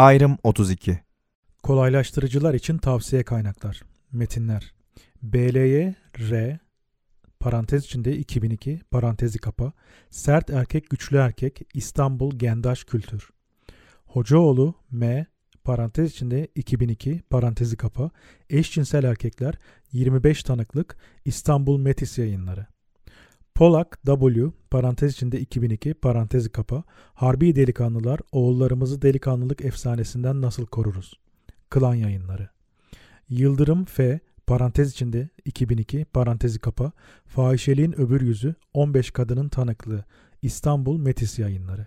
Ayrım 32. Kolaylaştırıcılar için tavsiye kaynaklar. Metinler. BLYR parantez içinde 2002 parantezi kapa. Sert erkek güçlü erkek İstanbul Gendaş Kültür. Hocaoğlu M parantez içinde 2002 parantezi kapa. Eşcinsel erkekler 25 tanıklık İstanbul Metis Yayınları. Polak W parantez içinde 2002 parantezi kapa. Harbi delikanlılar oğullarımızı delikanlılık efsanesinden nasıl koruruz? Klan Yayınları. Yıldırım F parantez içinde 2002 parantezi kapa. Fahişeliğin öbür yüzü 15 kadının tanıklığı İstanbul Metis Yayınları.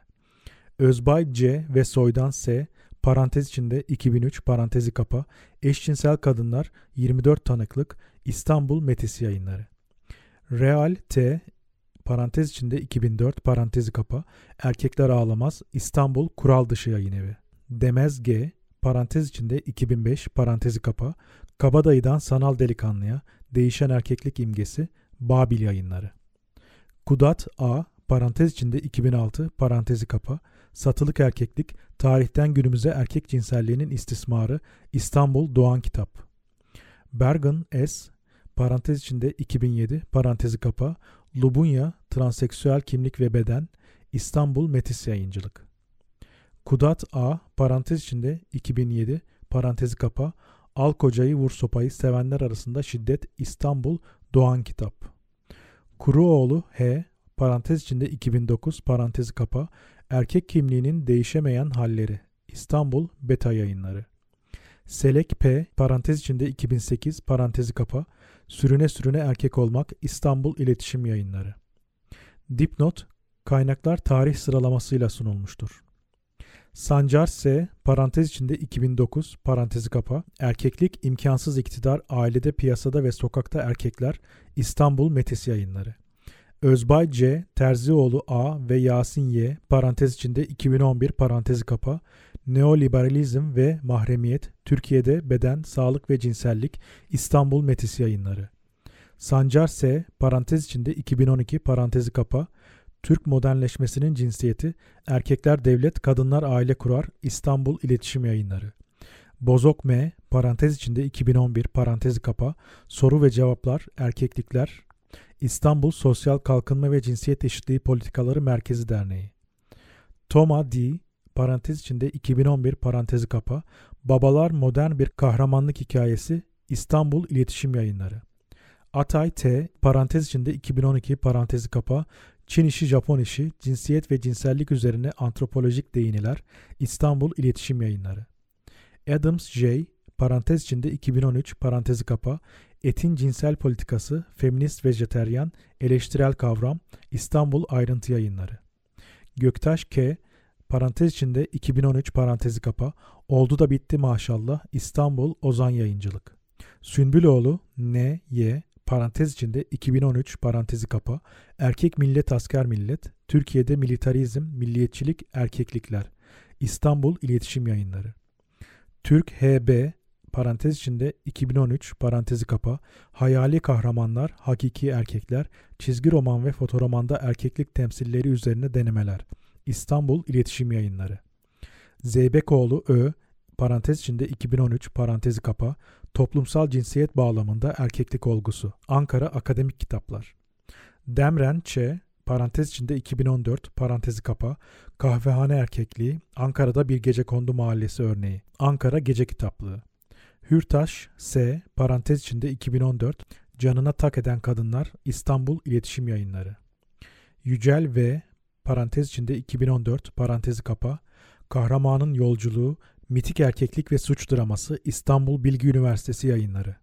Özbay C ve Soydan S parantez içinde 2003 parantezi kapa. Eşcinsel kadınlar 24 tanıklık İstanbul Metis Yayınları. Real T parantez içinde 2004 parantezi kapa. Erkekler ağlamaz İstanbul Kural Dışı Yayın Evi. Demez G parantez içinde 2005 parantezi kapa. Kabadayıdan sanal delikanlıya değişen erkeklik imgesi Babil Yayınları. Kudat A parantez içinde 2006 parantezi kapa. Satılık erkeklik tarihten günümüze erkek cinselliğinin istismarı İstanbul Doğan Kitap. Bergen S parantez içinde 2007 parantezi kapa. Lubunya transseksüel kimlik ve beden İstanbul Metis Yayıncılık. Kudat A parantez içinde 2007 parantezi kapa. Al kocayı vur sopayı sevenler arasında şiddet İstanbul Doğan Kitap. Kuruoğlu H parantez içinde 2009 parantezi kapa. Erkek kimliğinin değişemeyen halleri İstanbul Beta Yayınları. Selek P parantez içinde 2008 parantezi kapa. Sürüne sürüne erkek olmak İstanbul İletişim Yayınları. Dipnot: kaynaklar tarih sıralamasıyla sunulmuştur. Sancar S parantez içinde 2009 parantezi kapa. Erkeklik imkansız iktidar ailede piyasada ve sokakta erkekler İstanbul Metis Yayınları. Özbay C, Terzioğlu A ve Yasin Y parantez içinde 2011 parantezi kapa. Neoliberalizm ve mahremiyet Türkiye'de beden, sağlık ve cinsellik İstanbul Metis Yayınları. Sancar S parantez içinde 2012 parantezi kapa. Türk modernleşmesinin cinsiyeti erkekler devlet, kadınlar aile kurar İstanbul İletişim Yayınları. Bozok M parantez içinde 2011 parantezi kapa. Soru ve cevaplar erkeklikler İstanbul Sosyal Kalkınma ve Cinsiyet eşitliği politikaları Merkezi Derneği. Toma D parantez içinde 2011 parantezi kapa. Babalar modern bir kahramanlık hikayesi İstanbul İletişim Yayınları. Atay T parantez içinde 2012 parantezi kapa. Çin işi, Japon işi, cinsiyet ve cinsellik üzerine antropolojik değiniler İstanbul İletişim Yayınları. Adams J parantez içinde 2013 parantezi kapa. Etin cinsel politikası, feminist vejeteryan, eleştirel kavram İstanbul Ayrıntı Yayınları. Göktaş K parantez içinde 2013 parantezi kapa. Oldu da bitti maşallah İstanbul Ozan Yayıncılık. Sünbüloğlu N Y parantez içinde 2013 parantezi kapa. Erkek millet asker millet Türkiye'de militarizm, milliyetçilik, erkeklikler İstanbul İletişim Yayınları. Türk HB parantez içinde 2013 parantezi kapa. Hayali kahramanlar, hakiki erkekler, çizgi roman ve fotoromanda erkeklik temsilleri üzerine denemeler İstanbul İletişim Yayınları. Zeybekoğlu Ö parantez içinde 2013 parantezi kapa. Toplumsal cinsiyet bağlamında erkeklik olgusu Ankara Akademik Kitaplar. Demren Ç parantez içinde 2014 parantezi kapa. Kahvehane erkekliği Ankara'da bir gecekondu mahallesi örneği Ankara Gece Kitaplığı. Hürtaş S parantez içinde 2014 canına tak eden kadınlar İstanbul İletişim Yayınları. Yücel V parantez içinde 2014 parantezi kapa. Kahramanın yolculuğu mitik erkeklik ve suç draması İstanbul Bilgi Üniversitesi Yayınları.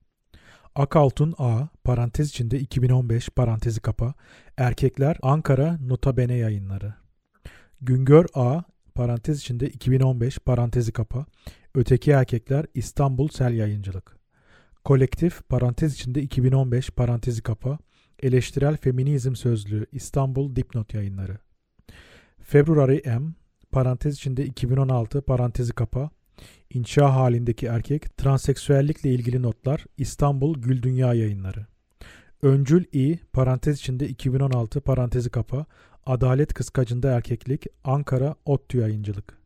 Akaltun A parantez içinde 2015 parantezi kapa. Erkekler Ankara Notabene Yayınları. Güngör A parantez içinde 2015 parantezi kapa. Öteki erkekler İstanbul Sel Yayıncılık. Kolektif parantez içinde 2015 parantezi kapa. Eleştirel feminizm sözlüğü İstanbul Dipnot Yayınları. February M parantez içinde 2016 parantezi kapa. İnşa halindeki erkek transseksüellikle ilgili notlar İstanbul Gül Dünya Yayınları. Öncül İ parantez içinde 2016 parantezi kapa. Adalet kıskacında erkeklik Ankara ODTÜ Yayıncılık.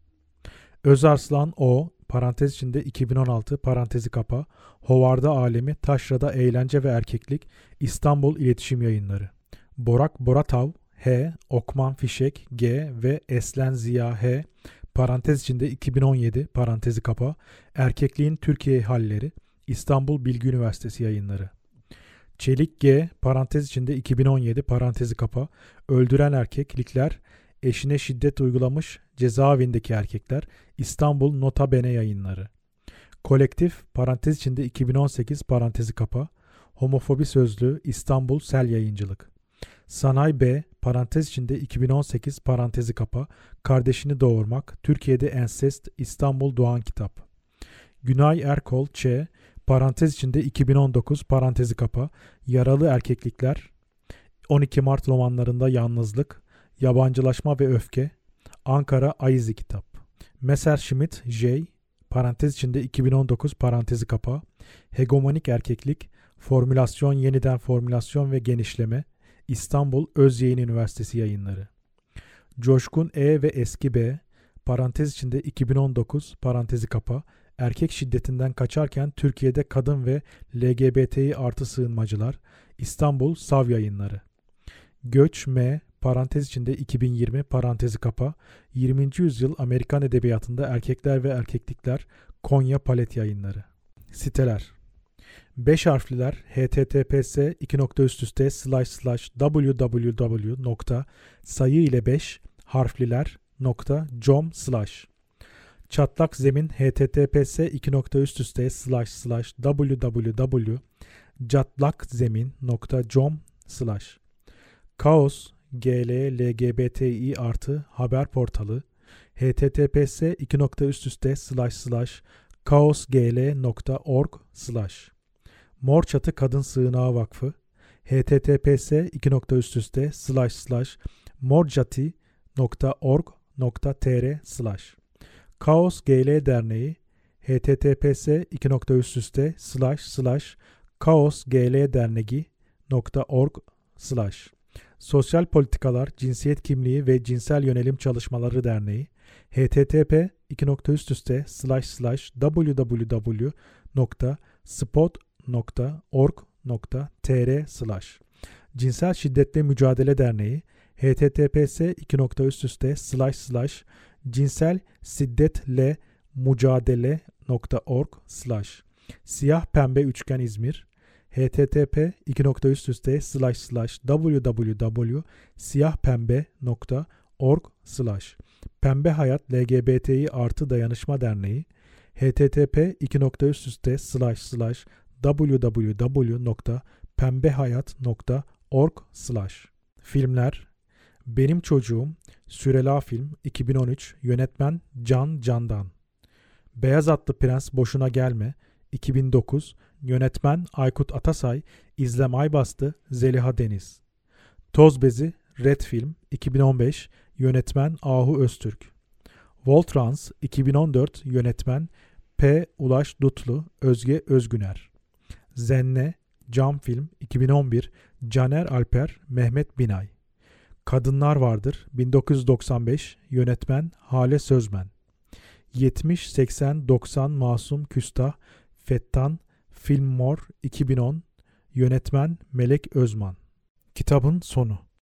Özarslan O, parantez içinde 2016, parantezi kapa, Hovarda Alemi, Taşra'da Eğlence ve Erkeklik, İstanbul İletişim Yayınları. Borak Boratav, H, Okman Fişek, G ve Eslen Ziya H, parantez içinde 2017, parantezi kapa, Erkekliğin Türkiye Halleri, İstanbul Bilgi Üniversitesi Yayınları. Çelik G, parantez içinde 2017, parantezi kapa, Öldüren Erkeklikler, Eşine Şiddet Uygulamış, Cezaevindeki Erkekler, İstanbul Nota Bene Yayınları. Kolektif, parantez içinde 2018, parantezi kapa, Homofobi Sözlüğü, İstanbul Sel Yayıncılık. Sanay B, parantez içinde 2018, parantezi kapa, Kardeşini Doğurmak, Türkiye'de Ensest, İstanbul Doğan Kitap. Günay Erkol Ç, parantez içinde 2019, parantezi kapa, Yaralı Erkeklikler, 12 Mart Romanlarında Yalnızlık, Yabancılaşma ve Öfke, Ankara Aizi Kitap. Messerschmitt J, parantez içinde 2019, parantezi kapa, Hegemonik Erkeklik, Formülasyon, Yeniden Formülasyon ve Genişleme, İstanbul Özyeğin Üniversitesi Yayınları. Coşkun E ve Eski B, parantez içinde 2019, parantezi kapa, Erkek Şiddetinden Kaçarken Türkiye'de Kadın ve LGBTİ Artı Sığınmacılar, İstanbul Sav Yayınları. Göç M, parantez içinde 2020, parantezi kapa, 20. Yüzyıl Amerikan Edebiyatında Erkekler ve Erkeklikler, Konya Palet Yayınları. Siteler: 5 harfliler https://www.sayıile5harfliler.com/ Çatlak Zemin https://www.catlakzemin.com/ Kaos GLLGBTİ artı haber portalı https://kaosgl.org/ Mor Çatı Kadın Sığınağı Vakfı https://morcati.org.tr/ Kaos GL Derneği https://kaosglderneği.org/ Sosyal Politikalar, Cinsiyet Kimliği ve Cinsel Yönelim Çalışmaları Derneği http://www.spot.org.tr/ Cinsel Şiddetle Mücadele Derneği https://cinselsiddetlemucadele.org/ Siyah Pembe Üçgen İzmir http://www.siyahpembe.org/ Pembe Hayat LGBTİ Artı Dayanışma Derneği http://www.pembehayat.org/ Filmler: Benim Çocuğum, Sürela Film, 2013, Yönetmen Can Candan. Beyaz Atlı Prens Boşuna Gelme, 2009, Yönetmen Aykut Atasay, İzlem Aybastı, Zeliha Deniz. Toz Bezi Red Film, 2015, Yönetmen Ahu Öztürk. Voltrans, 2014, Yönetmen P. Ulaş Dutlu, Özge Özgüner. Zenne Cam Film, 2011, Caner Alper, Mehmet Binay. Kadınlar Vardır, 1995, Yönetmen Hale Sözmen. 70-80-90 Masum Küstah, Fettan, Filmmor, 2010, Yönetmen Melek Özman. Kitabın Sonu.